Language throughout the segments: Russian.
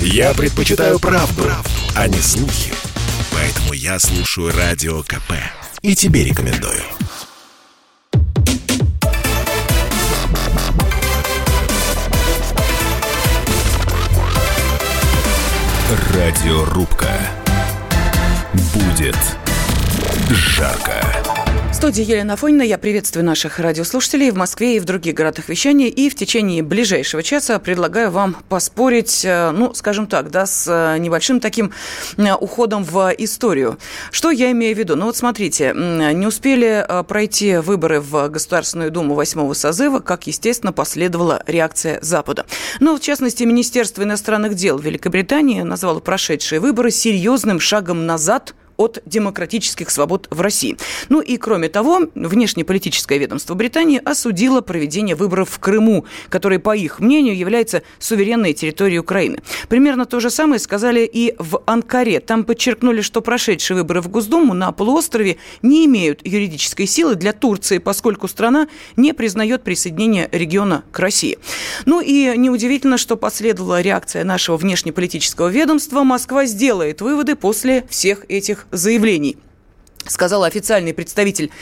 Я предпочитаю правду, а не слухи. Поэтому я слушаю Радио КП. И тебе рекомендую. Радиорубка. Будет жарко. В студии Елена Афонина. Я приветствую наших радиослушателей в Москве и в других городах вещания. И в течение ближайшего часа предлагаю вам поспорить, с небольшим таким уходом в историю. Что я имею в виду? Смотрите, не успели пройти выборы в Государственную Думу 8-го созыва, как, естественно, последовала реакция Запада. В частности, Министерство иностранных дел Великобритании назвало прошедшие выборы серьезным шагом назад от демократических свобод в России. И, кроме того, внешнеполитическое ведомство Британии осудило проведение выборов в Крыму, который, по их мнению, является суверенной территорией Украины. Примерно то же самое сказали и в Анкаре. Там подчеркнули, что прошедшие выборы в Госдуму на полуострове не имеют юридической силы для Турции, поскольку страна не признает присоединение региона к России. И неудивительно, что последовала реакция нашего внешнеполитического ведомства. Москва сделает выводы после всех этих заявлений, сказал официальный представитель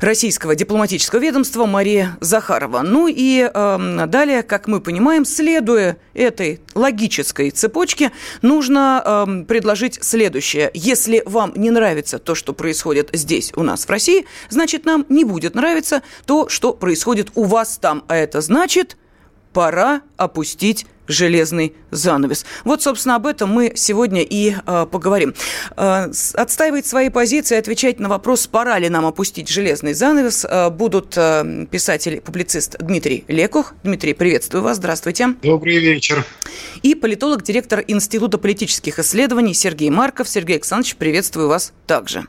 российского дипломатического ведомства Мария Захарова. Далее, как мы понимаем, следуя этой логической цепочке, нужно предложить следующее. Если вам не нравится то, что происходит здесь у нас в России, значит, нам не будет нравиться то, что происходит у вас там. А это значит, пора опустить железный занавес. Собственно, об этом мы сегодня и поговорим. Отстаивать свои позиции, отвечать на вопрос, пора ли нам опустить железный занавес, будут писатель и публицист Дмитрий Лекух. Дмитрий, приветствую вас. Здравствуйте. Добрый вечер. И политолог, директор Института политических исследований Сергей Марков. Сергей Александрович, приветствую вас также.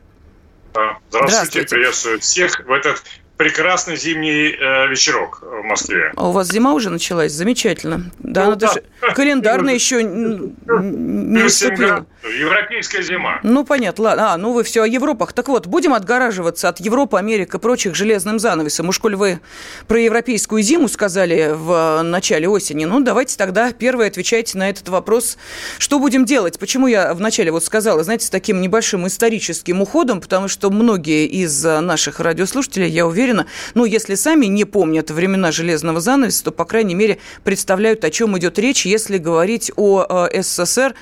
Здравствуйте. Приветствую всех в этот прекрасный зимний вечерок в Москве. А у вас зима уже началась? Замечательно. Да. Календарно еще не наступила. Европейская зима. Понятно. Ладно. Вы все о Европах. Так вот, будем отгораживаться от Европы, Америки и прочих железным занавесом. Уж коль вы про европейскую зиму сказали в начале осени, давайте тогда первое отвечайте на этот вопрос. Что будем делать? Почему я вначале сказала, с таким небольшим историческим уходом, потому что многие из наших радиослушателей, я уверена, если сами не помнят времена железного занавеса, то, по крайней мере, представляют, о чем идет речь, если говорить о СССР,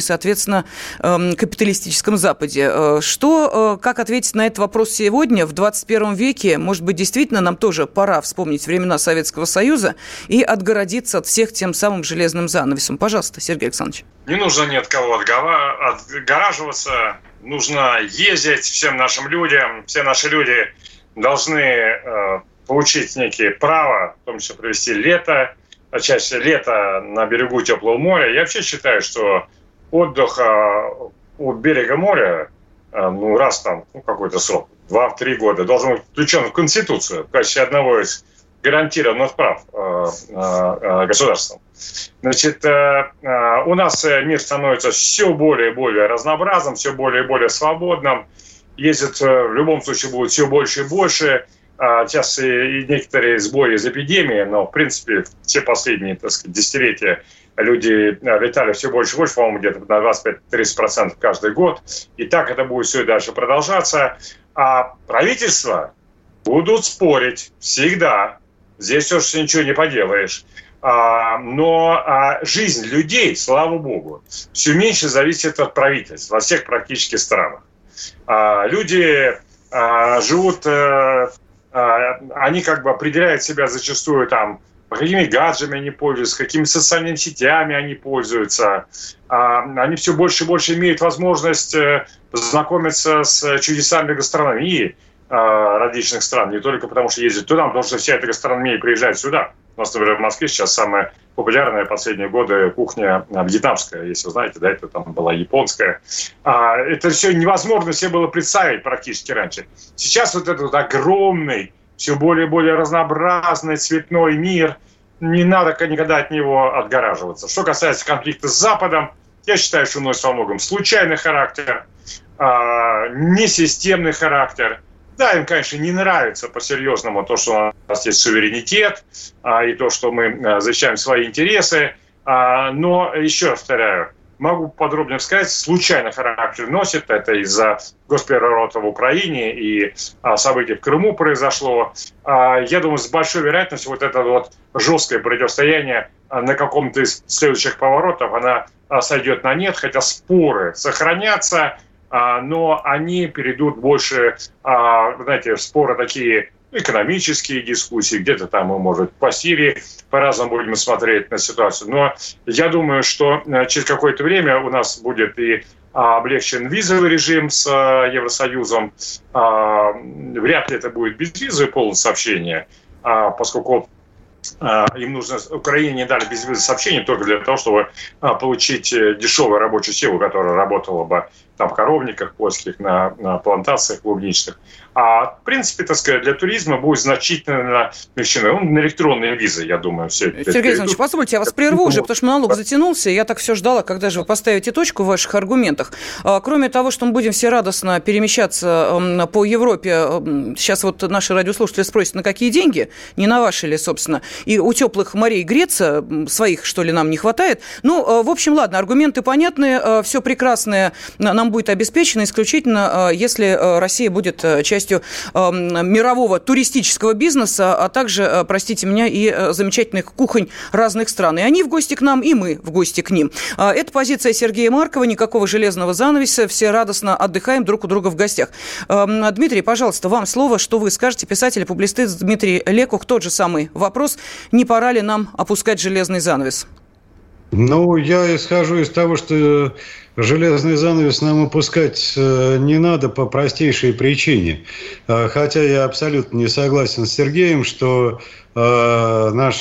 соответственно, капиталистическом Западе. Как ответить на этот вопрос сегодня, в 21 веке? Может быть, действительно, нам тоже пора вспомнить времена Советского Союза и отгородиться от всех тем самым железным занавесом. Пожалуйста, Сергей Александрович. Не нужно ни от кого отгораживаться, нужно ездить всем нашим людям, все наши люди должны получить некие права, в том числе провести лето, а чаще лето на берегу теплого моря. Я вообще считаю, что отдых у берега моря, какой-то срок, 2-3 года, должен быть включен в Конституцию в качестве одного из гарантированных прав государством. У нас мир становится все более и более разнообразным, все более и более свободным. Ездят в любом случае будет все больше и больше. Сейчас и некоторые сбои из эпидемии, но, в принципе, все последние, десятилетия люди летали все больше и больше, по-моему, где-то на 25-30% каждый год. И так это будет все и дальше продолжаться. А правительства будут спорить всегда. Здесь уж ничего не поделаешь. Но жизнь людей, слава богу, все меньше зависит от правительств во всех практически странах. Люди живут, они определяют себя зачастую какими гаджетами они пользуются, какими социальными сетями они пользуются. Они все больше и больше имеют возможность познакомиться с чудесами гастрономии различных стран, не только потому, что ездят туда, потому что вся эта гастрономия приезжает сюда. У нас, например, в Москве сейчас самая популярная последние годы кухня вьетнамская, если вы знаете, да, это была японская. Это все невозможно себе было представить практически раньше. Сейчас этот огромный, все более и более разнообразный цветной мир, не надо никогда от него отгораживаться. Что касается конфликта с Западом, я считаю, что он носит во многом случайный характер, несистемный характер. Да, им, конечно, не нравится по-серьезному то, что у нас есть суверенитет, и то, что мы защищаем свои интересы. Но еще раз повторяю, могу подробнее рассказать, случайный характер носит. Это из-за госпереворота в Украине и событий в Крыму произошло. Я думаю, с большой вероятностью вот это вот жесткое противостояние на каком-то из следующих поворотов, она сойдет на нет, хотя споры сохранятся, но они перейдут больше, знаете, споры такие экономические дискуссии, где-то там, может, по Сирии, по-разному будем смотреть на ситуацию. Но я думаю, что через какое-то время у нас будет и облегчен визовый режим с Евросоюзом. Вряд ли это будет безвизовое полностью сообщение, поскольку им нужно, Украине не дали безвизовое сообщение только для того, чтобы получить дешевую рабочую силу, которая работала бы там в коровниках польских, на плантациях клубничных. А в принципе, так сказать, для туризма будет значительно смягчено. Ну, на электронные визы, я думаю, все это. Сергей Александрович, позвольте, я вас прерву уже, потому что монолог затянулся, и я так все ждала, когда же вы поставите точку в ваших аргументах. Кроме того, что мы будем все радостно перемещаться по Европе, сейчас вот наши радиослушатели спросят, на какие деньги, не на ваши ли, собственно, и у теплых морей греться, своих, что ли, нам не хватает. Ну, в общем, ладно, аргументы понятны, все прекрасное нам будет обеспечено исключительно, если Россия будет частью мирового туристического бизнеса, а также, простите меня, и замечательных кухонь разных стран. И они в гости к нам, и мы в гости к ним. Это позиция Сергея Маркова, никакого железного занавеса, все радостно отдыхаем друг у друга в гостях. Дмитрий, пожалуйста, вам слово, что вы скажете, писатель и публицист Дмитрий Лекух, тот же самый вопрос, не пора ли нам опускать железный занавес? Ну, я исхожу из того, что железный занавес нам опускать не надо по простейшей причине. Хотя я абсолютно не согласен с Сергеем, что наш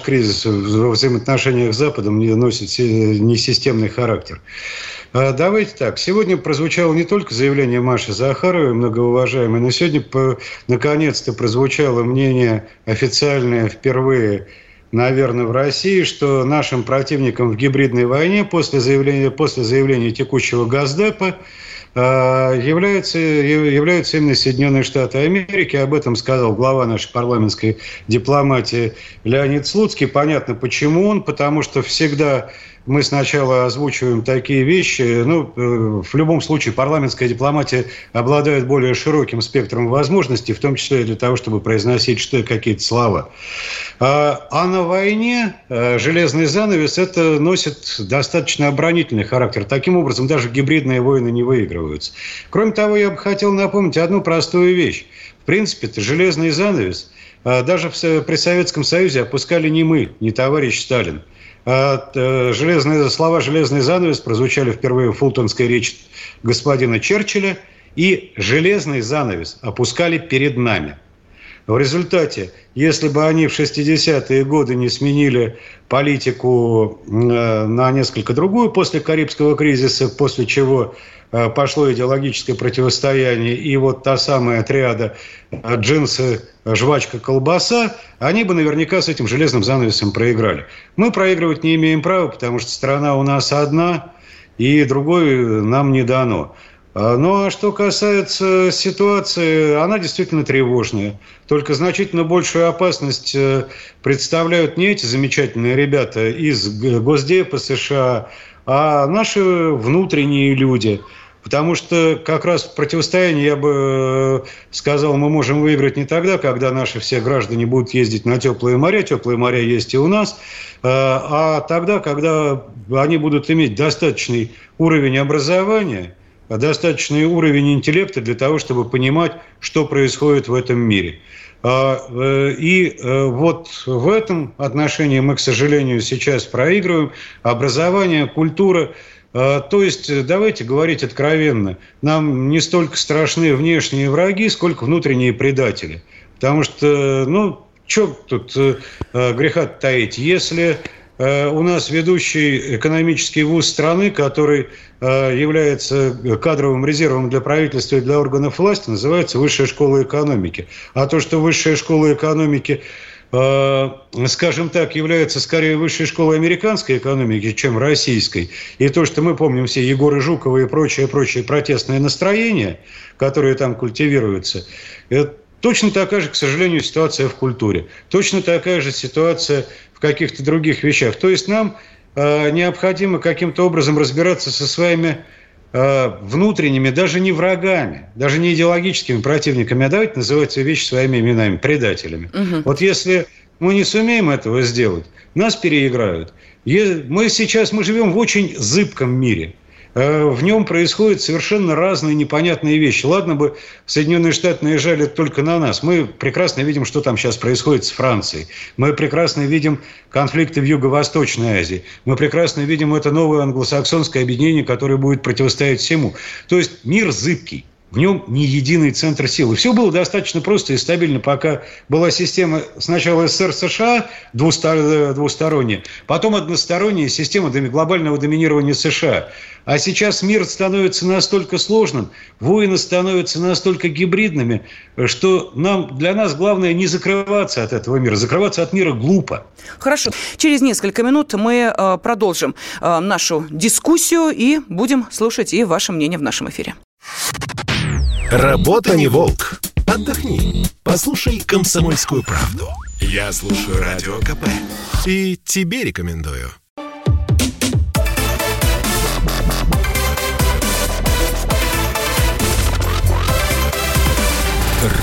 кризис во взаимоотношениях с Западом носит несистемный характер. Давайте так. Сегодня прозвучало не только заявление Маши Захаровой, многоуважаемой, но сегодня наконец-то прозвучало мнение официальное впервые, наверное, в России, что нашим противником в гибридной войне после заявления текущего Госдепа являются именно Соединенные Штаты Америки. Об этом сказал глава нашей парламентской дипломатии Леонид Слуцкий. Понятно, почему он, потому что всегда мы сначала озвучиваем такие вещи. Ну, в любом случае, парламентская дипломатия обладает более широким спектром возможностей, в том числе и для того, чтобы произносить какие-то слова. А на войне железный занавес это носит достаточно оборонительный характер. Таким образом, даже гибридные войны не выигрываются. Кроме того, я бы хотел напомнить одну простую вещь. В принципе, это железный занавес даже при Советском Союзе опускали не мы, не товарищ Сталин. Слова «железный занавес» прозвучали впервые в Фултонской речи господина Черчилля, и «железный занавес» опускали перед нами. В результате, если бы они в 60-е годы не сменили политику на несколько другую после Карибского кризиса, после чего пошло идеологическое противостояние, и вот та самая триада «джинсы, жвачка, колбаса», они бы наверняка с этим железным занавесом проиграли. Мы проигрывать не имеем права, потому что страна у нас одна, и другой нам не дано. Ну, а что касается ситуации, она действительно тревожная. Только значительно большую опасность представляют не эти замечательные ребята из Госдепа США, а наши внутренние люди. Потому что как раз противостояние, я бы сказал, мы можем выиграть не тогда, когда наши все граждане будут ездить на теплые моря есть и у нас, а тогда, когда они будут иметь достаточный уровень образования, достаточный уровень интеллекта для того, чтобы понимать, что происходит в этом мире. И вот в этом отношении мы, к сожалению, сейчас проигрываем. Образование, культура. То есть, давайте говорить откровенно, нам не столько страшны внешние враги, сколько внутренние предатели. Потому что, ну, что тут греха таить, если у нас ведущий экономический вуз страны, который является кадровым резервом для правительства и для органов власти, называется Высшая школа экономики. А то, что Высшая школа экономики, скажем так, является скорее Высшей школой американской экономики, чем российской, и то, что мы помним все Егоры Жукова и прочие протестные настроения, которые там культивируются, это Точно такая же, к сожалению, ситуация в культуре. Точно такая же ситуация в каких-то других вещах. То есть нам необходимо каким-то образом разбираться со своими внутренними, даже не врагами, даже не идеологическими противниками, а давайте называть все вещи своими именами, предателями. Угу. Вот если мы не сумеем этого сделать, нас переиграют. Мы живем в очень зыбком мире. В нем происходят совершенно разные непонятные вещи. Ладно бы Соединенные Штаты наезжали только на нас. Мы прекрасно видим, что там сейчас происходит с Францией. Мы прекрасно видим конфликты в Юго-Восточной Азии. Мы прекрасно видим это новое англосаксонское объединение, которое будет противостоять всему. То есть мир зыбкий. В нем не единый центр силы. Все было достаточно просто и стабильно, пока была система сначала СССР-США двусторонняя, потом односторонняя система глобального доминирования США. А сейчас мир становится настолько сложным, войны становятся настолько гибридными, что для нас главное не закрываться от этого мира. Закрываться от мира глупо. Хорошо. Через несколько минут мы продолжим нашу дискуссию и будем слушать и ваше мнение в нашем эфире. Работа не волк. Отдохни. Послушай «Комсомольскую правду». Я слушаю Радио КП. И тебе рекомендую.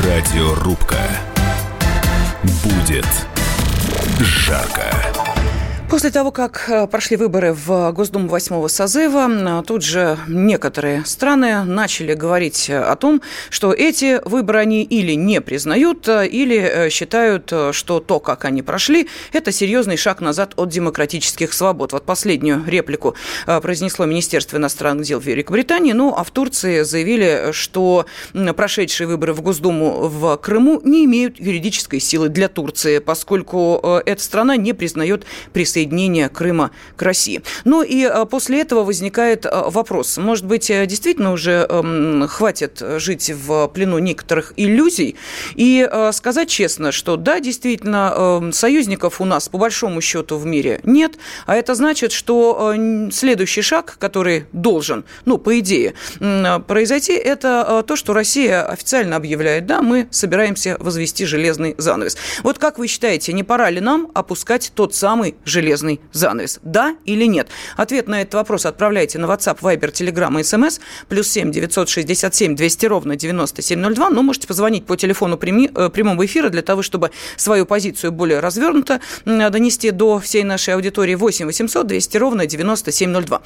Радиорубка. Будет жарко. После того, как прошли выборы в Госдуму 8-го созыва, тут же некоторые страны начали говорить о том, что эти выборы они или не признают, или считают, что то, как они прошли, это серьезный шаг назад от демократических свобод. Вот последнюю реплику произнесло Министерство иностранных дел Великобритании, а в Турции заявили, что прошедшие выборы в Госдуму в Крыму не имеют юридической силы для Турции, поскольку эта страна не признает присоединения Крыма к России. И после этого возникает вопрос. Может быть, действительно уже хватит жить в плену некоторых иллюзий и сказать честно, что да, действительно, союзников у нас по большому счету в мире нет, а это значит, что следующий шаг, который должен, по идее, произойти, это то, что Россия официально объявляет, да, мы собираемся возвести железный занавес. Вот как вы считаете, не пора ли нам опускать тот самый железный занавес? Да или нет? Ответ на этот вопрос отправляйте на WhatsApp, Viber, Telegram и SMS. +7 967 200 ровно 9702. Можете позвонить по телефону прямого эфира для того, чтобы свою позицию более развернуто донести до всей нашей аудитории. 8 800 200 ровно 9702.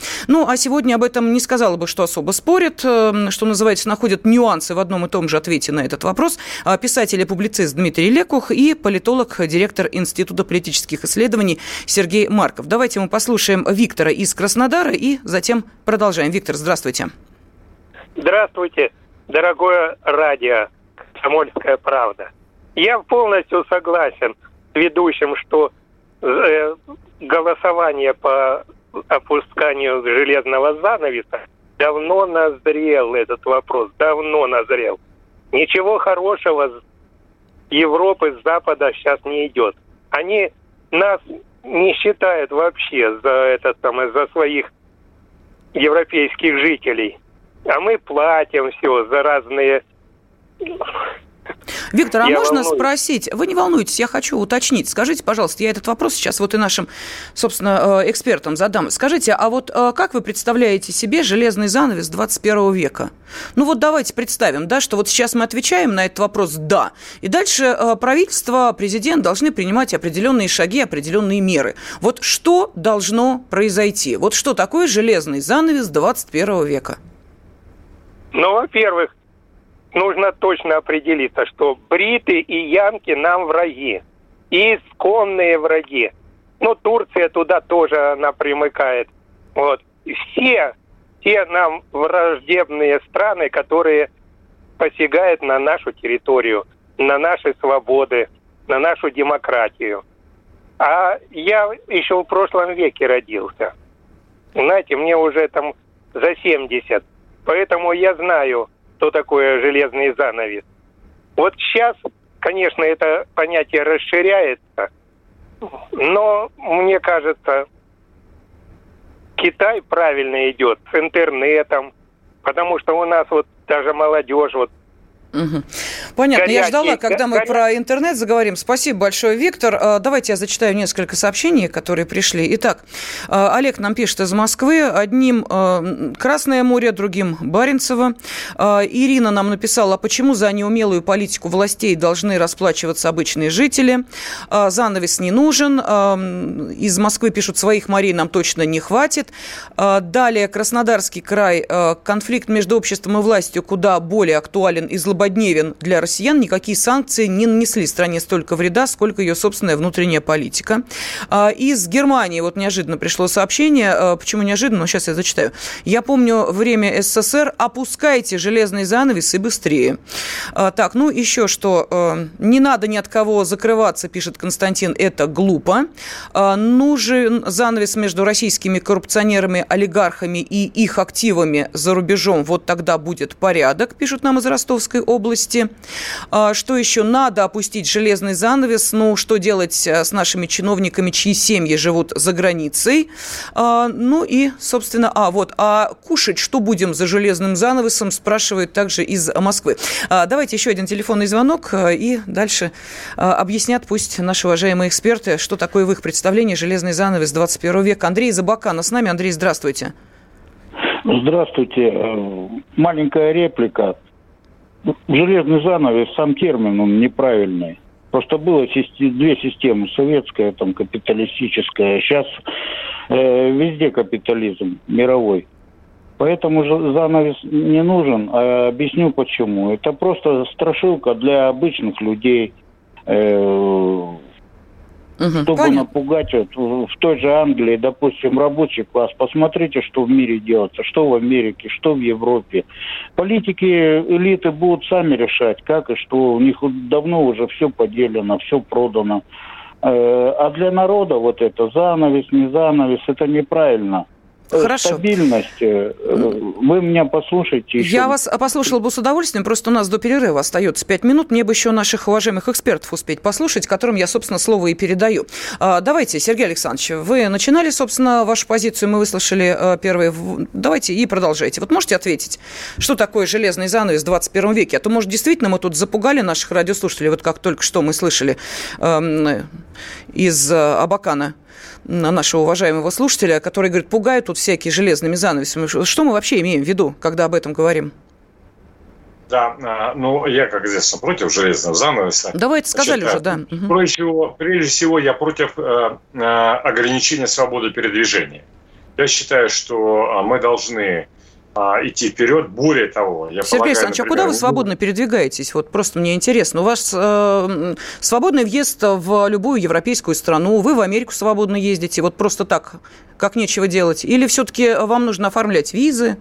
А сегодня об этом не сказала бы, что особо спорят, что называется, находят нюансы в одном и том же ответе на этот вопрос. Писатель и публицист Дмитрий Лекух и политолог, директор Института политических исследований Сергей Марков. Давайте мы послушаем Виктора из Краснодара и затем продолжаем. Виктор, здравствуйте. Здравствуйте, дорогое радио «Комсомольская правда». Я полностью согласен с ведущим, что голосование по опусканию железного занавеса давно назрел, этот вопрос, давно назрел. Ничего хорошего с Европы, с Запада сейчас не идет. Они нас не считают вообще за своих европейских жителей. А мы платим все за разные... Виктор, можно спросить? Вы не волнуйтесь, я хочу уточнить. Скажите, пожалуйста, я этот вопрос сейчас вот и нашим, собственно, экспертам задам. Скажите, а вот как вы представляете себе железный занавес 21 века? Давайте представим, да, что вот сейчас мы отвечаем на этот вопрос «да», и дальше правительство, президент должны принимать определенные шаги, определенные меры. Вот что должно произойти? Вот что такое железный занавес 21 века? Во-первых, нужно точно определиться, что бриты и янки нам враги, исконные враги. Турция туда тоже она примыкает. Все нам враждебные страны, которые посягают на нашу территорию, на наши свободы, на нашу демократию. А я еще в прошлом веке родился. Знаете, мне уже там за 70, поэтому я знаю, что такое железный занавес. Сейчас, конечно, это понятие расширяется, но, мне кажется, Китай правильно идет с интернетом, потому что у нас даже молодежь... Угу. Понятно, горячие, я ждала, когда мы про интернет заговорим. Спасибо большое, Виктор. Давайте я зачитаю несколько сообщений, которые пришли. Итак, Олег нам пишет из Москвы. Одним Красное море, другим Баренцево. Ирина нам написала, а почему за неумелую политику властей должны расплачиваться обычные жители? Занавес не нужен. Из Москвы пишут, своих морей нам точно не хватит. Далее, Краснодарский край. Конфликт между обществом и властью куда более актуален и злободневен для россиян. Никакие санкции не нанесли стране столько вреда, сколько ее собственная внутренняя политика. Из Германии вот неожиданно пришло сообщение. Почему неожиданно? Сейчас я зачитаю. Я помню время СССР. Опускайте железный занавес и быстрее. Так, ну еще что. Не надо ни от кого закрываться, пишет Константин. Это глупо. Нужен занавес между российскими коррупционерами, олигархами и их активами за рубежом. Вот тогда будет порядок, пишут нам из Ростовской области. Что еще? Надо опустить железный занавес. Ну, что делать с нашими чиновниками, чьи семьи живут за границей? Ну и, собственно, а кушать что будем за железным занавесом, спрашивают также из Москвы. Давайте еще один телефонный звонок, и дальше объяснят пусть наши уважаемые эксперты, что такое в их представлении железный занавес 21 века. Андрей из Абакана с нами. Андрей, здравствуйте. Здравствуйте. Маленькая реплика. Железный занавес, сам термин, он неправильный. Просто было две системы, советская, там, капиталистическая. Сейчас везде капитализм мировой. Поэтому занавес не нужен. А объясню почему. Это просто страшилка для обычных людей, чтобы напугать. Вот, в той же Англии, допустим, рабочий класс. Посмотрите, что в мире делается, что в Америке, что в Европе. Политики, элиты будут сами решать, как и что. У них давно уже все поделено, все продано. А для народа вот это занавес, не занавес, это неправильно. Хорошо. Стабильность. Вы меня послушайте еще. Я вас послушала бы с удовольствием, просто у нас до перерыва остается 5 минут. Мне бы еще наших уважаемых экспертов успеть послушать, которым я, собственно, слово и передаю. Давайте, Сергей Александрович, вы начинали, собственно, вашу позицию, мы выслушали первые. Давайте и продолжайте. Вот можете ответить, что такое железный занавес в 21 веке? А то, может, действительно мы тут запугали наших радиослушателей, вот как только что мы слышали из Абакана нашего уважаемого слушателя, который говорит, пугают тут всякие железными занавесами. Что мы вообще имеем в виду, когда об этом говорим? Да, ну, я, как известно, против железного занавеса. Да, вы это сказали уже, да. Прежде всего, я против ограничения свободы передвижения. Я считаю, что мы должны идти вперед. Более того, я Сергей полагаю... Сергей Александрович, например, куда вы свободно передвигаетесь? Вот просто мне интересно. У вас свободный въезд в любую европейскую страну, вы в Америку свободно ездите, вот просто так, как нечего делать? Или все-таки вам нужно оформлять визы,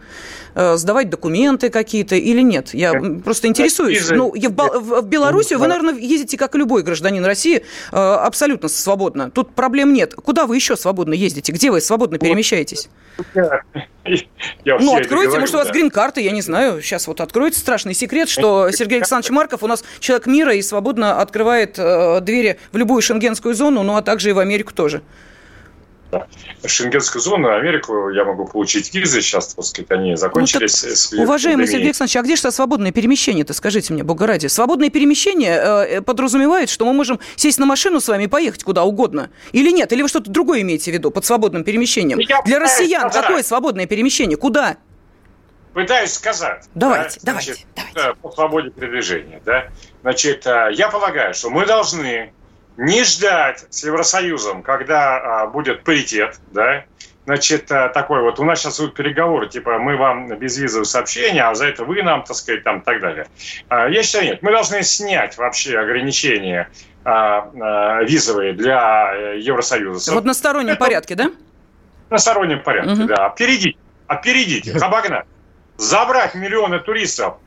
сдавать документы какие-то, или нет? Я просто интересуюсь. Ну, в Белоруссию вы, наверное, ездите, как и любой гражданин России, абсолютно свободно. Тут проблем нет. Куда вы еще свободно ездите? Где вы свободно перемещаетесь? Ну, откройте, может, у вас грин-карта, я не знаю. Сейчас вот откроется страшный секрет, что Сергей Александрович Марков у нас человек мира и свободно открывает двери в любую шенгенскую зону, ну, а также и в Америку тоже. Да. Шенгенскую зону, Америку я могу получить визы сейчас, так сказать, они закончились. Ну, так, уважаемый Сергей Александрович, а где же свободное перемещение-то, скажите мне, бога ради? Свободное перемещение подразумевает, что мы можем сесть на машину с вами и поехать куда угодно? Или нет? Или вы что-то другое имеете в виду под свободным перемещением? Для россиян какое свободное перемещение? Куда? Пытаюсь сказать. Давайте, да, значит, давайте. По свободе передвижения. Да? Значит, я полагаю, что мы должны... не ждать с Евросоюзом, когда будет паритет, да, значит, такой вот, у нас сейчас идут переговоры, типа, мы вам безвизовые сообщения, а за это вы нам, так сказать, там, и так далее. Я считаю, нет, мы должны снять вообще ограничения визовые для Евросоюза. Вот на стороннем порядке, да? На стороннем порядке, да. Опередите, обогнать. Забрать миллионы туристов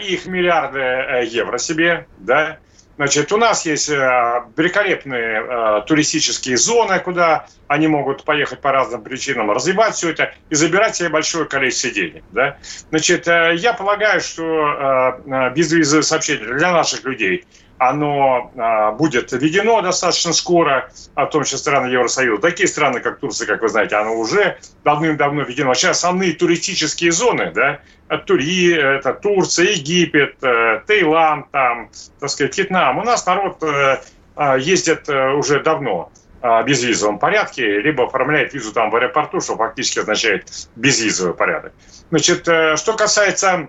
и их миллиарды евро себе, да. Значит, у нас есть великолепные туристические зоны, куда они могут поехать по разным причинам, развивать все это и забирать себе большое количество денег. Да? Значит, я полагаю, что безвизовые сообщения для наших людей оно будет введено достаточно скоро, в том числе страны Евросоюза. Такие страны, как Турция, как вы знаете, оно уже давным-давно введено. Вообще основные туристические зоны, да, это Турция, Египет, Таиланд, там, так сказать, Вьетнам. У нас народ ездит уже давно в безвизовом порядке, либо оформляет визу там в аэропорту, что фактически означает безвизовый порядок. Значит, что касается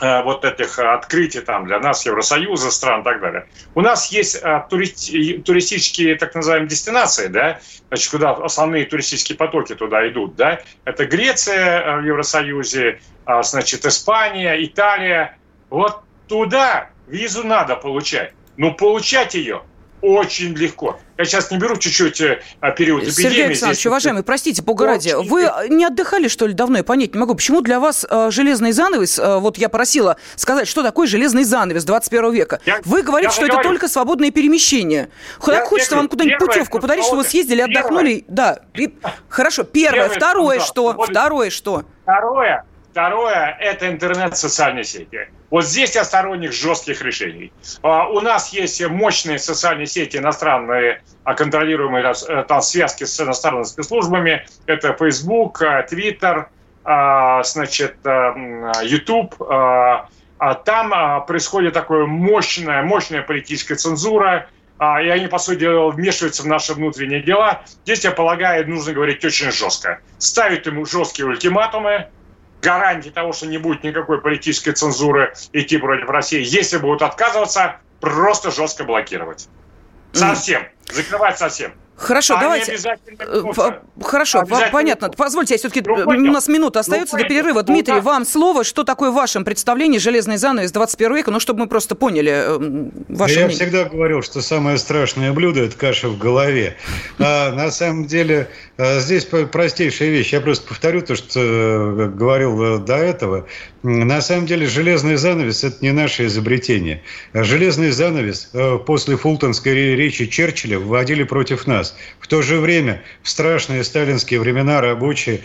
вот этих открытий там для нас, Евросоюза, стран и так далее. У нас есть туристические, так называемые, дестинации, да, значит, куда основные туристические потоки туда идут, да. Это Греция в Евросоюзе, значит, Испания, Италия. Вот туда визу надо получать, но получать ее очень легко. Я сейчас не беру чуть-чуть период эпидемии. Сергей Александрович, здесь... уважаемый, простите, бога ради, вы не отдыхали, что ли, давно? Я понять не могу, почему для вас железный занавес, вот я просила сказать, что такое железный занавес 21 века. Вы говорите, что это только свободное перемещение. Хочется вам куда-нибудь путевку подарить, чтобы вы съездили, отдохнули. Да. Хорошо, первое. Второе что? Второе – это интернет, социальные сети. Вот здесь я сторонник жестких решений. У нас есть мощные социальные сети иностранные, контролируемые там связки с иностранными спецслужбами. Это Facebook, Twitter, значит, YouTube. Там происходит такая мощная политическая цензура. И они, по сути дела, вмешиваются в наши внутренние дела. Здесь, я полагаю, нужно говорить очень жестко. Ставить ему жесткие ультиматумы. Гарантии того, что не будет никакой политической цензуры идти против России. Если будут отказываться, просто жестко блокировать. Совсем. Закрывать совсем. Хорошо, давайте. Хорошо, понятно. Позвольте, я все-таки у нас минута остается до перерыва. Дмитрий, вам слово. Что такое в вашем представлении железный занавес 21 века? Ну, чтобы мы просто поняли ваше мнение. Я всегда говорил, что самое страшное блюдо – это каша в голове. А на самом деле здесь простейшая вещь. Я просто повторю то, что говорил до этого. На самом деле железный занавес – это не наше изобретение. Железный занавес после фултонской речи Черчилля вводили против нас. В то же время в страшные сталинские времена рабочие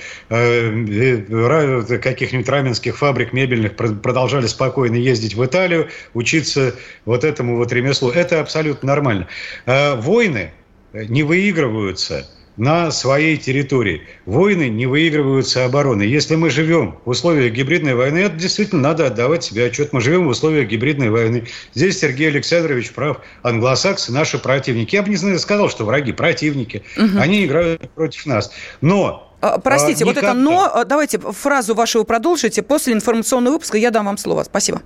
каких-нибудь раменских фабрик мебельных продолжали спокойно ездить в Италию, учиться вот этому вот ремеслу. Это абсолютно нормально. Войны не выигрываются на своей территории. Войны не выигрываются обороной. Если мы живем в условиях гибридной войны, это действительно надо отдавать себе отчет. Мы живем в условиях гибридной войны. Здесь Сергей Александрович прав. Англосаксы – наши противники. Я бы не сказал, что враги – противники. Угу. Они играют против нас. Но... Простите, вот это «но». Давайте фразу вашу продолжите. После информационного выпуска я дам вам слово. Спасибо.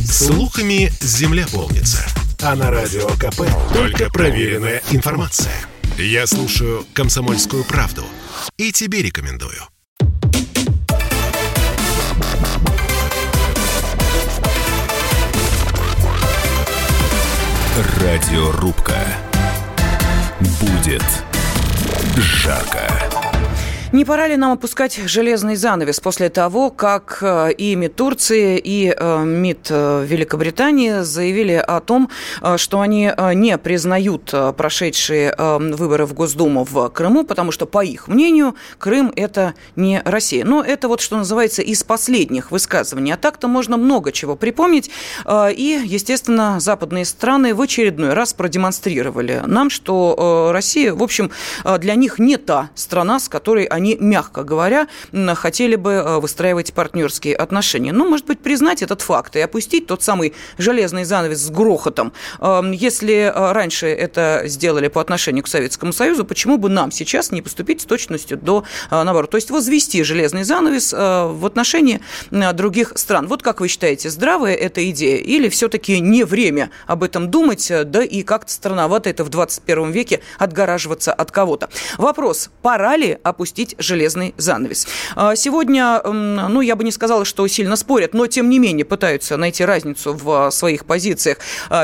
Слухами земля полнится. А на радио КП только проверенная информация. Я слушаю «Комсомольскую правду» и тебе рекомендую. Радиорубка. Будет жарко. Не пора ли нам опускать железный занавес после того, как и МИД Турции, и МИД Великобритании заявили о том, что они не признают прошедшие выборы в Госдуму в Крыму, потому что, по их мнению, Крым – это не Россия. Но это вот, что называется, из последних высказываний. А так-то можно много чего припомнить. И, естественно, западные страны в очередной раз продемонстрировали нам, что Россия, в общем, для них не та страна, с которой они, мягко говоря, хотели бы выстраивать партнерские отношения. Ну, может быть, признать этот факт и опустить тот самый железный занавес с грохотом. Если раньше это сделали по отношению к Советскому Союзу, почему бы нам сейчас не поступить с точностью до наоборот? То есть возвести железный занавес в отношении других стран. Вот как вы считаете, здравая эта идея или все-таки не время об этом думать, да и как-то странновато это в 21 веке отгораживаться от кого-то? Вопрос, пора ли опустить железный занавес. Сегодня, ну, я бы не сказала, что сильно спорят, но, тем не менее, пытаются найти разницу в своих позициях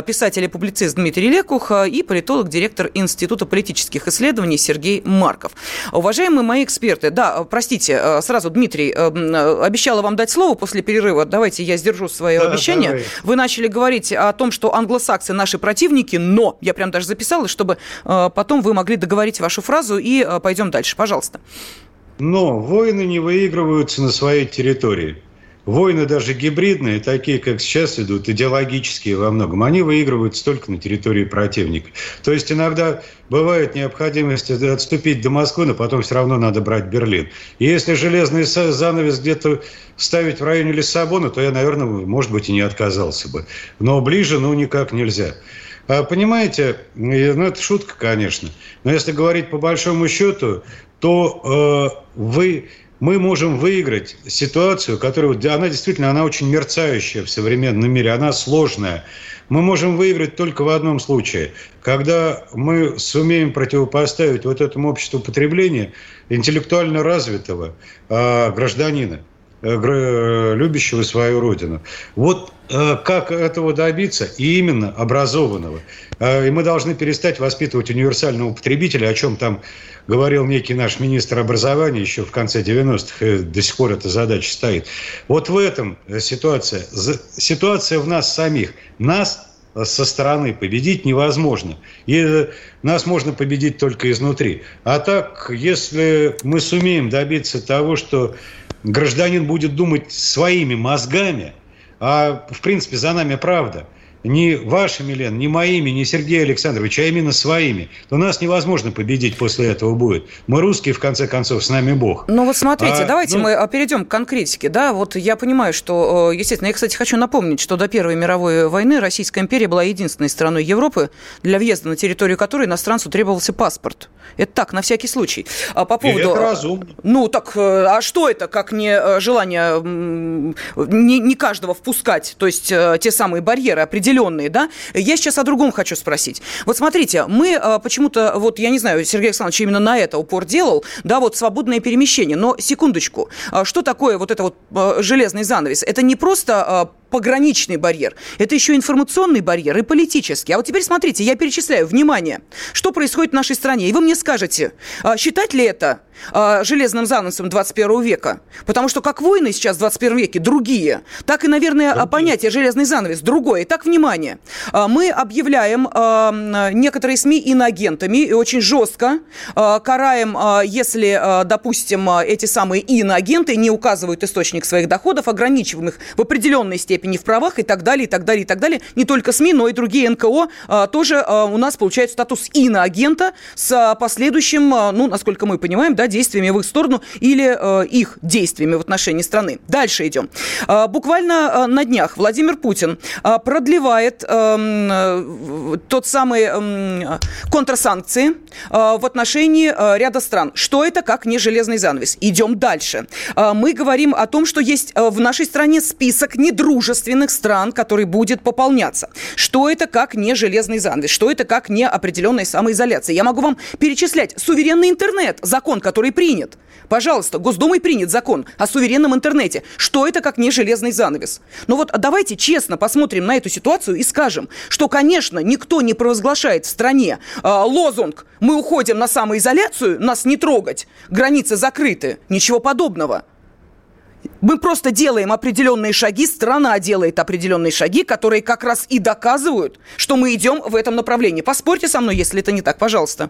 писатель и публицист Дмитрий Лекух и политолог, директор Института политических исследований Сергей Марков. Уважаемые мои эксперты, да, простите, сразу, Дмитрий, обещала вам дать слово после перерыва, давайте я сдержу свое обещание. Давай. Вы начали говорить о том, что англосаксы наши противники, но, я прям даже записала, чтобы потом вы могли договорить вашу фразу и пойдем дальше, пожалуйста. Но войны не выигрываются на своей территории. Войны даже гибридные, такие, как сейчас идут, идеологические во многом, они выигрываются только на территории противника. То есть иногда бывает необходимость отступить до Москвы, но потом все равно надо брать Берлин. И если железный занавес где-то ставить в районе Лиссабона, то я, наверное, может быть, и не отказался бы. Но ближе, никак нельзя. А понимаете, это шутка, конечно, но если говорить по большому счету, то мы можем выиграть ситуацию, которая, она очень мерцающая в современном мире, она сложная. Мы можем выиграть только в одном случае, когда мы сумеем противопоставить вот этому обществу потребления интеллектуально развитого гражданина, любящего свою родину. Вот как этого добиться, и именно образованного. И мы должны перестать воспитывать универсального потребителя, о чем там говорил некий наш министр образования еще в конце 90-х, до сих пор эта задача стоит. Вот в этом ситуация. Ситуация в нас самих. Нас со стороны победить невозможно. И нас можно победить только изнутри. А так, если мы сумеем добиться того, что гражданин будет думать своими мозгами, а, в принципе, за нами правда, не вашими, Лен, не моими, не Сергея Александровича, а именно своими, то нас невозможно победить после этого будет. Мы русские, в конце концов, с нами Бог. Ну вот смотрите, давайте мы перейдем к конкретике. Да? Вот я понимаю, что, естественно, я, кстати, хочу напомнить, что до Первой мировой войны Российская империя была единственной страной Европы, для въезда на территорию которой иностранцу требовался паспорт. Это так, на всякий случай. А по поводу... И это разумно. Ну так, а что это, как не желание не каждого впускать, то есть те самые барьеры определенные, да? Я сейчас о другом хочу спросить. Вот смотрите, мы почему-то, вот я не знаю, Сергей Александрович именно на это упор делал, да, вот свободное перемещение. Но секундочку, что такое вот это вот железный занавес? Это не просто пограничный барьер, это еще информационный барьер и политический. А вот теперь смотрите, я перечисляю, внимание, что происходит в нашей стране. И вы мне скажете, считать ли это железным занавесом 21 века? Потому что как войны сейчас в 21 веке другие, так и, наверное, понятие «железный занавес» другое. Итак, внимание, мы объявляем некоторые СМИ иноагентами и очень жестко караем, если, допустим, эти самые иноагенты не указывают источник своих доходов, ограничиваем их в определенной степени, не в правах и так далее, и так далее, и так далее. Не только СМИ, но и другие НКО тоже у нас получают статус иноагента с последующим, насколько мы понимаем, да, действиями в их сторону или их действиями в отношении страны. Дальше идем. Буквально на днях Владимир Путин продлевает тот самый контрсанкции в отношении ряда стран. Что это, как не железный занавес? Идем дальше. Мы говорим о том, что есть в нашей стране список недружественных стран, который будет пополняться. Что это как не железный занавес? Что это как не определенная самоизоляция? Я могу вам перечислять. Суверенный интернет, закон, который принят. Пожалуйста, Госдумой принят закон о суверенном интернете. Что это как не железный занавес? Но вот давайте честно посмотрим на эту ситуацию и скажем, что, конечно, никто не провозглашает в стране лозунг «Мы уходим на самоизоляцию, нас не трогать, границы закрыты». Ничего подобного. Мы просто делаем определенные шаги, страна делает определенные шаги, которые как раз и доказывают, что мы идем в этом направлении. Поспорьте со мной, если это не так, пожалуйста.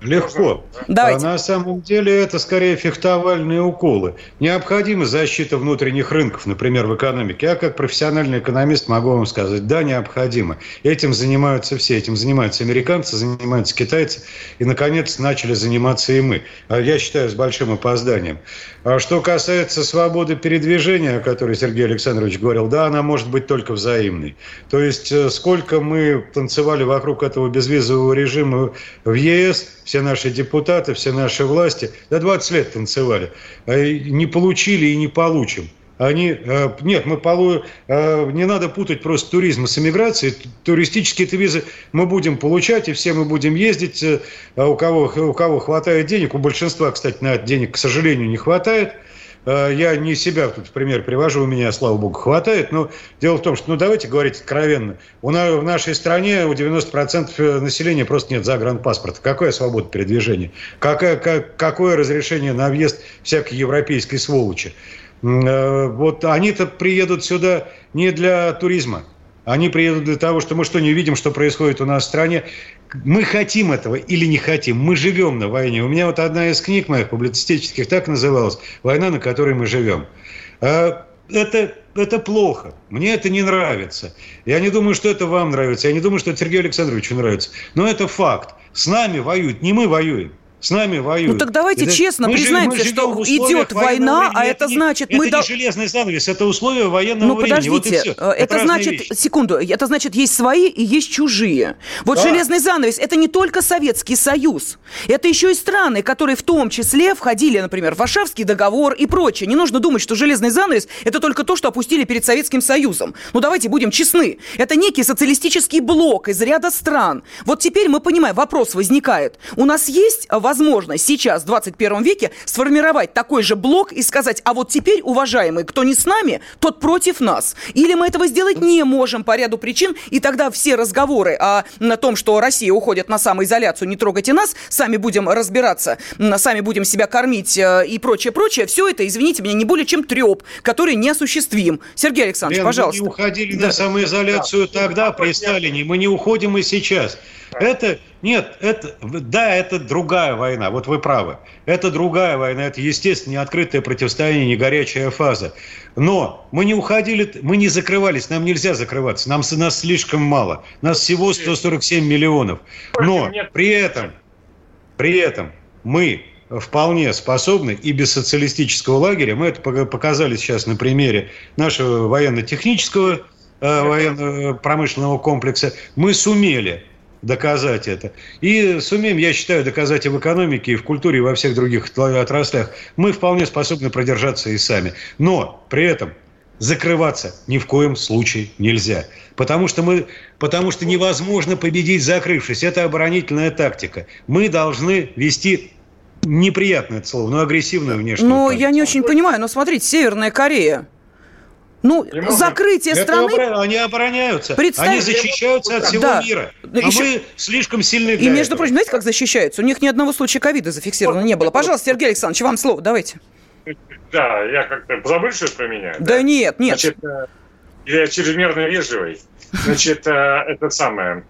Легко. Давайте. А на самом деле это скорее фехтовальные уколы. Необходима защита внутренних рынков, например, в экономике. Я как профессиональный экономист могу вам сказать, да, необходимо. Этим занимаются все. Этим занимаются американцы, занимаются китайцы. И, наконец, начали заниматься и мы. Я считаю, с большим опозданием. А что касается свободы передвижения, о которой Сергей Александрович говорил, да, она может быть только взаимной. То есть сколько мы танцевали вокруг этого безвизового режима в ЕС, все наши депутаты, все наши власти, да 20 лет танцевали, не получили и не получим. Не надо путать просто туризм с эмиграцией. Туристические визы мы будем получать, и все мы будем ездить. У кого хватает денег, у большинства, кстати, на это денег, к сожалению, не хватает. Я не себя тут в пример привожу, у меня, слава богу, хватает. Но дело в том, что, давайте говорить откровенно. В нашей стране у 90% населения просто нет загранпаспорта. Какая свобода передвижения? Какое разрешение на въезд всякой европейской сволочи? Вот они-то приедут сюда не для туризма. Они приедут для того, что мы не видим, что происходит у нас в стране. Мы хотим этого или не хотим. Мы живем на войне. У меня одна из книг моих публицистических так называлась «Война, на которой мы живем». это плохо. Мне это не нравится. Я не думаю, что это вам нравится. Я не думаю, что это Сергею Александровичу нравится. Но это факт. С нами воюют. Не мы воюем. С нами воюют. Ну так давайте честно признаемся, что идет война, а это значит... Это не железный занавес, это условия военного времени. Ну подождите, это значит... Секунду, это значит, есть свои и есть чужие. Вот железный занавес, это не только Советский Союз. Это еще и страны, которые в том числе входили, например, в Варшавский договор и прочее. Не нужно думать, что железный занавес это только то, что опустили перед Советским Союзом. Ну давайте будем честны. Это некий социалистический блок из ряда стран. Вот теперь мы понимаем, вопрос возникает. У нас есть... возможно сейчас, в 21 веке, сформировать такой же блок и сказать, а вот теперь, уважаемые, кто не с нами, тот против нас. Или мы этого сделать не можем по ряду причин, и тогда все разговоры о том, что Россия уходит на самоизоляцию, не трогайте нас, сами будем разбираться, сами будем себя кормить и прочее, все это, извините меня, не более чем треп, который неосуществим. Сергей Александрович, пожалуйста. Мы не уходили на самоизоляцию тогда, при Сталине, мы не уходим и сейчас. Это другая война, вот вы правы. Это другая война, это, естественно, не открытое противостояние, не горячая фаза. Но мы не уходили, мы не закрывались, нам нельзя закрываться, нас слишком мало. Нас всего 147 миллионов. Но при этом мы вполне способны и без социалистического лагеря, мы это показали сейчас на примере нашего военно-технического, военно-промышленного комплекса, мы сумели доказать это. И сумеем, я считаю, доказать и в экономике, и в культуре, и во всех других отраслях. Мы вполне способны продержаться и сами. Но при этом закрываться ни в коем случае нельзя. Потому что невозможно победить, закрывшись. Это оборонительная тактика. Мы должны вести... неприятное это слово, но агрессивное внешнее. Ну, я не очень понимаю, но смотрите, Северная Корея. Ну, прямо закрытие страны... Они обороняются, они защищаются от всего мира. А еще... мы слишком сильны для этого. И, между прочим, знаете, как защищаются? У них ни одного случая ковида зафиксировано не было. Пожалуйста, Сергей Александрович, вам слово, давайте. Да, я как-то забыл, что про меня. Да нет. Значит, я чрезмерно вежливый. Значит, это самое...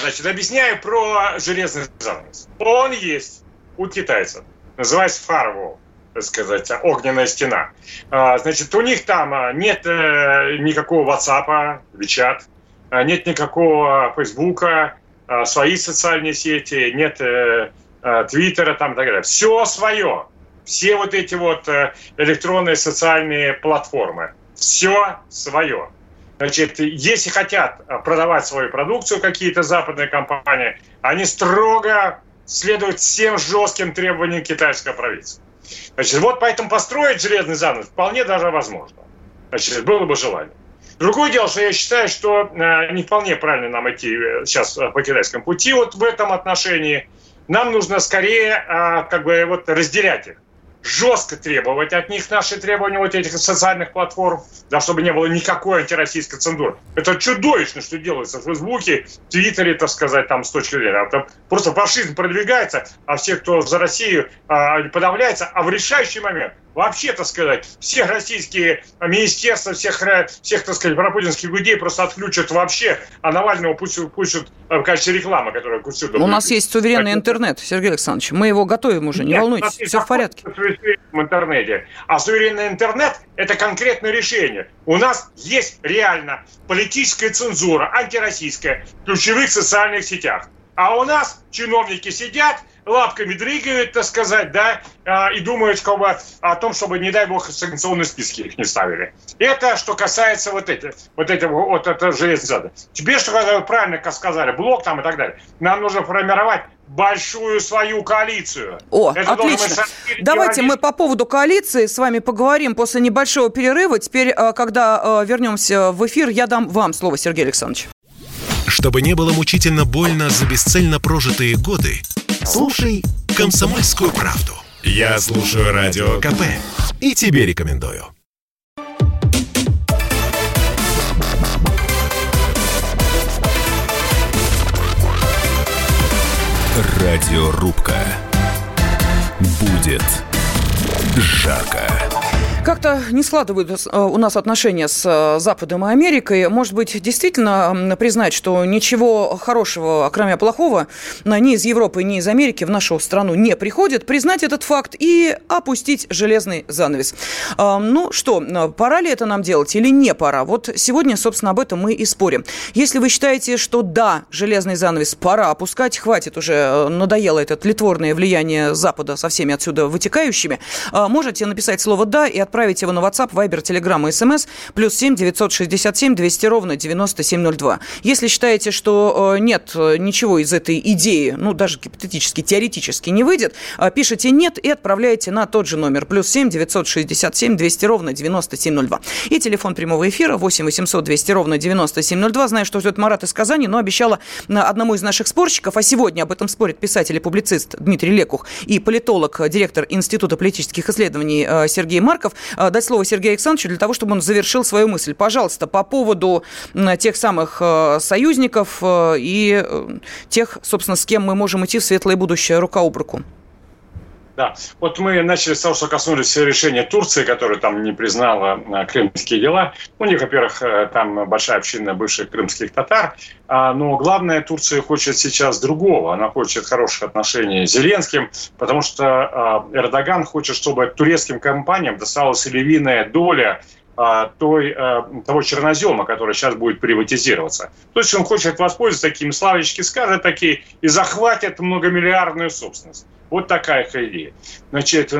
Значит, объясняю про железный занавес. Он есть у китайцев. Называется firewall. Так сказать, огненная стена. Значит, у них там нет никакого WhatsApp, WeChat, нет никакого Фейсбука, свои социальные сети, нет Твиттера, там и так далее. Все свое. Все вот эти вот электронные социальные платформы. Все свое. Значит, если хотят продавать свою продукцию какие-то западные компании, они строго следуют всем жестким требованиям китайского правительства. Значит, вот поэтому построить железный занавес вполне даже возможно. Значит, было бы желание. Другое дело, что я считаю, что не вполне правильно нам идти сейчас по китайскому пути. Вот в этом отношении нам нужно скорее разделять их. Жестко требовать от них наши требования, вот этих социальных платформ, да, чтобы не было никакой антироссийской цензуры. Это чудовищно, что делается в Фейсбуке, в Твиттере, так сказать, там с точки зрения. Там просто фашизм продвигается, а все, кто за Россию, подавляется, а в решающий момент вообще, так сказать, все российские министерства, всех так сказать, пропутинских людей просто отключат вообще, а Навального пустят в качестве рекламы, которая кусит. У нас есть суверенный интернет, Сергей Александрович. Мы его готовим уже, не волнуйтесь, все в порядке. В интернете. А суверенный интернет – это конкретное решение. У нас есть реально политическая цензура, антироссийская, в ключевых социальных сетях. А у нас чиновники сидят, лапками двигают, так сказать, да, и думают о том, чтобы, не дай бог, санкционные списки их не ставили. Это что касается вот этого железного занавеса. Теперь, что вы правильно сказали, блок там и так далее, нам нужно формировать большую свою коалицию. Это отлично. Давайте мы по поводу коалиции с вами поговорим после небольшого перерыва. Теперь, когда вернемся в эфир, я дам вам слово, Сергей Александрович. Чтобы не было мучительно больно за бесцельно прожитые годы, слушай «Комсомольскую правду». Я слушаю Радио КП и тебе рекомендую. Радиорубка. Будет жарко. Как-то не складывают у нас отношения с Западом и Америкой. Может быть, действительно признать, что ничего хорошего, кроме плохого, ни из Европы, ни из Америки в нашу страну не приходит. Признать этот факт и опустить железный занавес. Ну что, пора ли это нам делать или не пора? Вот сегодня, собственно, об этом мы и спорим. Если вы считаете, что да, железный занавес пора опускать, хватит уже, надоело это тлетворное влияние Запада со всеми отсюда вытекающими, можете написать слово «да» и отправить его на WhatsApp, Viber, Telegram и SMS +7 967 200 ровно 9702. Если считаете, что нет, ничего из этой идеи, ну, даже гипотетически, теоретически не выйдет, пишите «нет» и отправляете на тот же номер +7 967 200 ровно 9702. И телефон прямого эфира 8 800 200 ровно 9702. Знаю, что ждет Марат из Казани, но обещала одному из наших спорщиков, а сегодня об этом спорят писатель и публицист Дмитрий Лекух и политолог, директор Института политических исследований Сергей Марков, дать слово Сергею Александровичу для того, чтобы он завершил свою мысль. Пожалуйста, по поводу тех самых союзников и тех, собственно, с кем мы можем идти в светлое будущее рука об руку. Да, вот мы начали с того, что коснулись решения Турции, которая там не признала крымские дела. У них, во-первых, там большая община бывших крымских татар, но главное, Турция хочет сейчас другого. Она хочет хороших отношений с Зеленским, потому что Эрдоган хочет, чтобы турецким компаниям досталась львиная доля того чернозема, который сейчас будет приватизироваться. То есть он хочет воспользоваться такими, Славички скажут такие, и захватят многомиллиардную собственность. Вот такая их идея. Значит,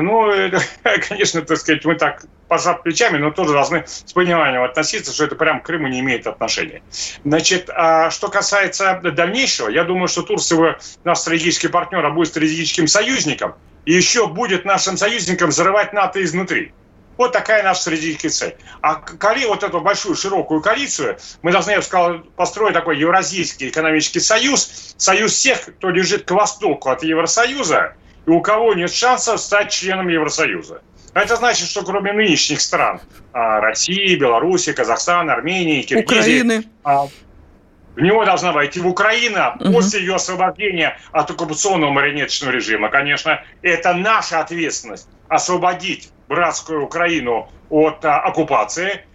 конечно, так сказать, мы так пожат плечами, но тоже должны с пониманием относиться, что это прям к Крыму не имеет отношения. Значит, а что касается дальнейшего, я думаю, что Турция, наш стратегический партнер, будет стратегическим союзником и еще будет нашим союзником взрывать НАТО изнутри. Вот такая наша стратегическая цель. А вот эту большую широкую коалицию мы должны, я бы сказал, построить такой Евразийский экономический союз, союз всех, кто лежит к востоку от Евросоюза и у кого нет шансов стать членом Евросоюза. Это значит, что кроме нынешних стран России, Беларуси, Казахстана, Армении, Киргизии, в него должна войти Украина после ее освобождения от оккупационного марионеточного режима. Конечно, это наша ответственность освободить братскую Украину от оккупации.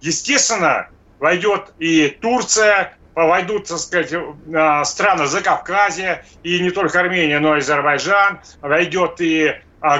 Естественно, войдет и Турция, войдут, так сказать, страны Закавказья, и не только Армения, но и Азербайджан, войдет и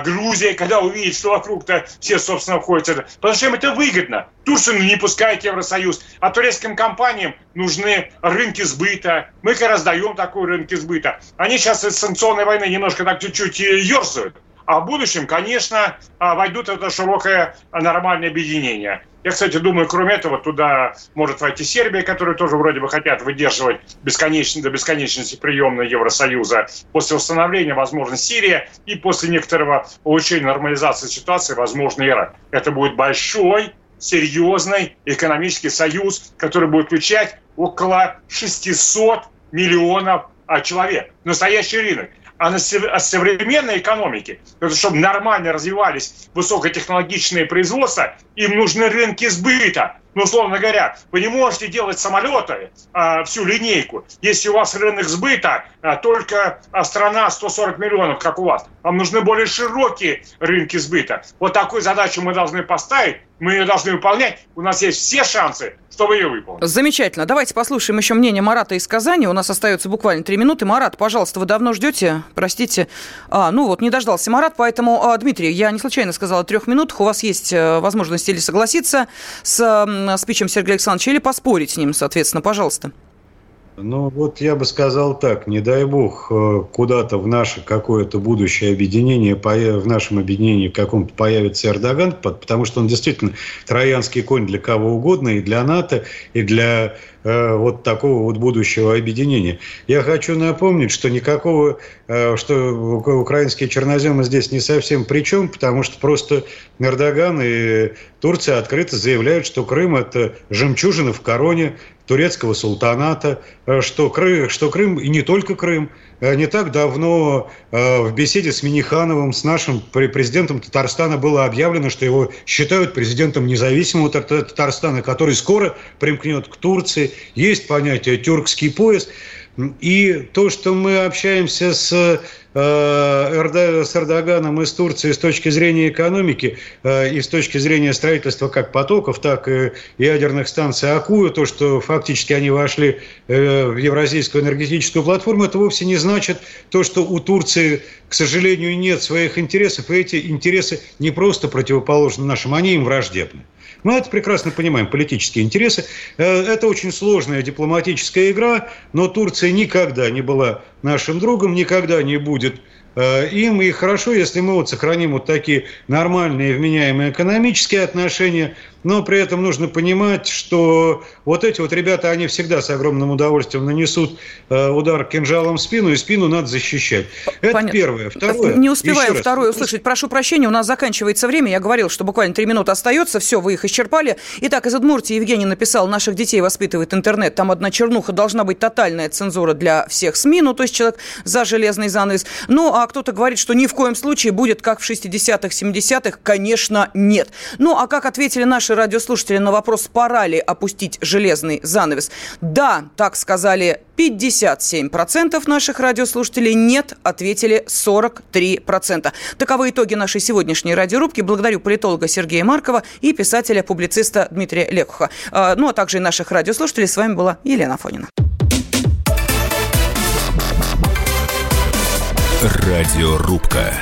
Грузия, когда увидит, что вокруг-то все, собственно, входят. Потому что им это выгодно. Турцию не пускает Евросоюз. А турецким компаниям нужны рынки сбыта. Мы-ка раздаем такой рынки сбыта. Они сейчас из санкционной войны немножко так чуть-чуть ерзают. А в будущем, конечно, войдут в это широкое нормальное объединение. Я, кстати, думаю, кроме этого, туда может войти Сербия, которые тоже вроде бы хотят выдерживать до бесконечности приемной Евросоюза. После восстановления, возможно, Сирия, и после некоторого улучшения нормализации ситуации, возможно, Ирак. Это будет большой, серьезный экономический союз, который будет включать около 600 миллионов человек. Настоящий рынок. А на современной экономике, чтобы нормально развивались высокотехнологичные производства, им нужны рынки сбыта. Ну, условно говоря, вы не можете делать самолеты, всю линейку, если у вас рынок сбыта, только страна 140 миллионов, как у вас. Вам нужны более широкие рынки сбыта. Вот такую задачу мы должны поставить, мы ее должны выполнять. У нас есть все шансы, чтобы ее выполнить. Замечательно. Давайте послушаем еще мнение Марата из Казани. У нас остается буквально 3 минуты. Марат, пожалуйста, вы давно ждете? Простите. Не дождался Марат, поэтому, Дмитрий, я не случайно сказала о 3 минутах. У вас есть возможность или согласиться с спичем Сергея Александровича или поспорить с ним, соответственно, пожалуйста. Я бы сказал так, не дай бог куда-то в наше какое-то будущее объединение, в нашем объединении каком-то появится Эрдоган, потому что он действительно троянский конь для кого угодно, и для НАТО, и для такого будущего объединения. Я хочу напомнить, что что украинские черноземы здесь не совсем при чем, потому что просто Эрдоган и Турция открыто заявляют, что Крым – это жемчужина в короне турецкого султаната, что Крым, и не только Крым, не так давно в беседе с Минихановым, с нашим президентом Татарстана, было объявлено, что его считают президентом независимого Татарстана, который скоро примкнет к Турции. Есть понятие «тюркский пояс». И то, что мы общаемся с с Эрдоганом из Турции с точки зрения экономики и с точки зрения строительства как потоков, так и ядерных станций Акую, то, что фактически они вошли в Евразийскую энергетическую платформу, это вовсе не значит то, что у Турции, к сожалению, нет своих интересов, и эти интересы не просто противоположны нашим, они им враждебны. Мы это прекрасно понимаем, политические интересы. Это очень сложная дипломатическая игра, но Турция никогда не была нашим другом, никогда не будет им. И хорошо, если мы вот сохраним вот такие нормальные, вменяемые экономические отношения, но при этом нужно понимать, что вот эти вот ребята, они всегда с огромным удовольствием нанесут удар кинжалом в спину, и спину надо защищать. Это понятно. Первое. Второе. Не успеваю второе услышать. Прошу прощения, у нас заканчивается время. Я говорил, что буквально 3 минуты остается. Все, вы их исчерпали. Итак, из Удмуртии Евгений написал: наших детей воспитывает интернет. Там одна чернуха, должна быть тотальная цензура для всех СМИ. Ну, то есть человек за железный занавес. Ну, а кто-то говорит, что ни в коем случае будет как в 60-х, 70-х. Конечно, нет. Ну, а как ответили наши радиослушатели на вопрос, пора ли опустить железный занавес. Да, так сказали 57% наших радиослушателей, нет, ответили 43%. Таковы итоги нашей сегодняшней радиорубки. Благодарю политолога Сергея Маркова и писателя-публициста Дмитрия Лекуха. Ну, а также и наших радиослушателей. С вами была Елена Афонина. Радиорубка.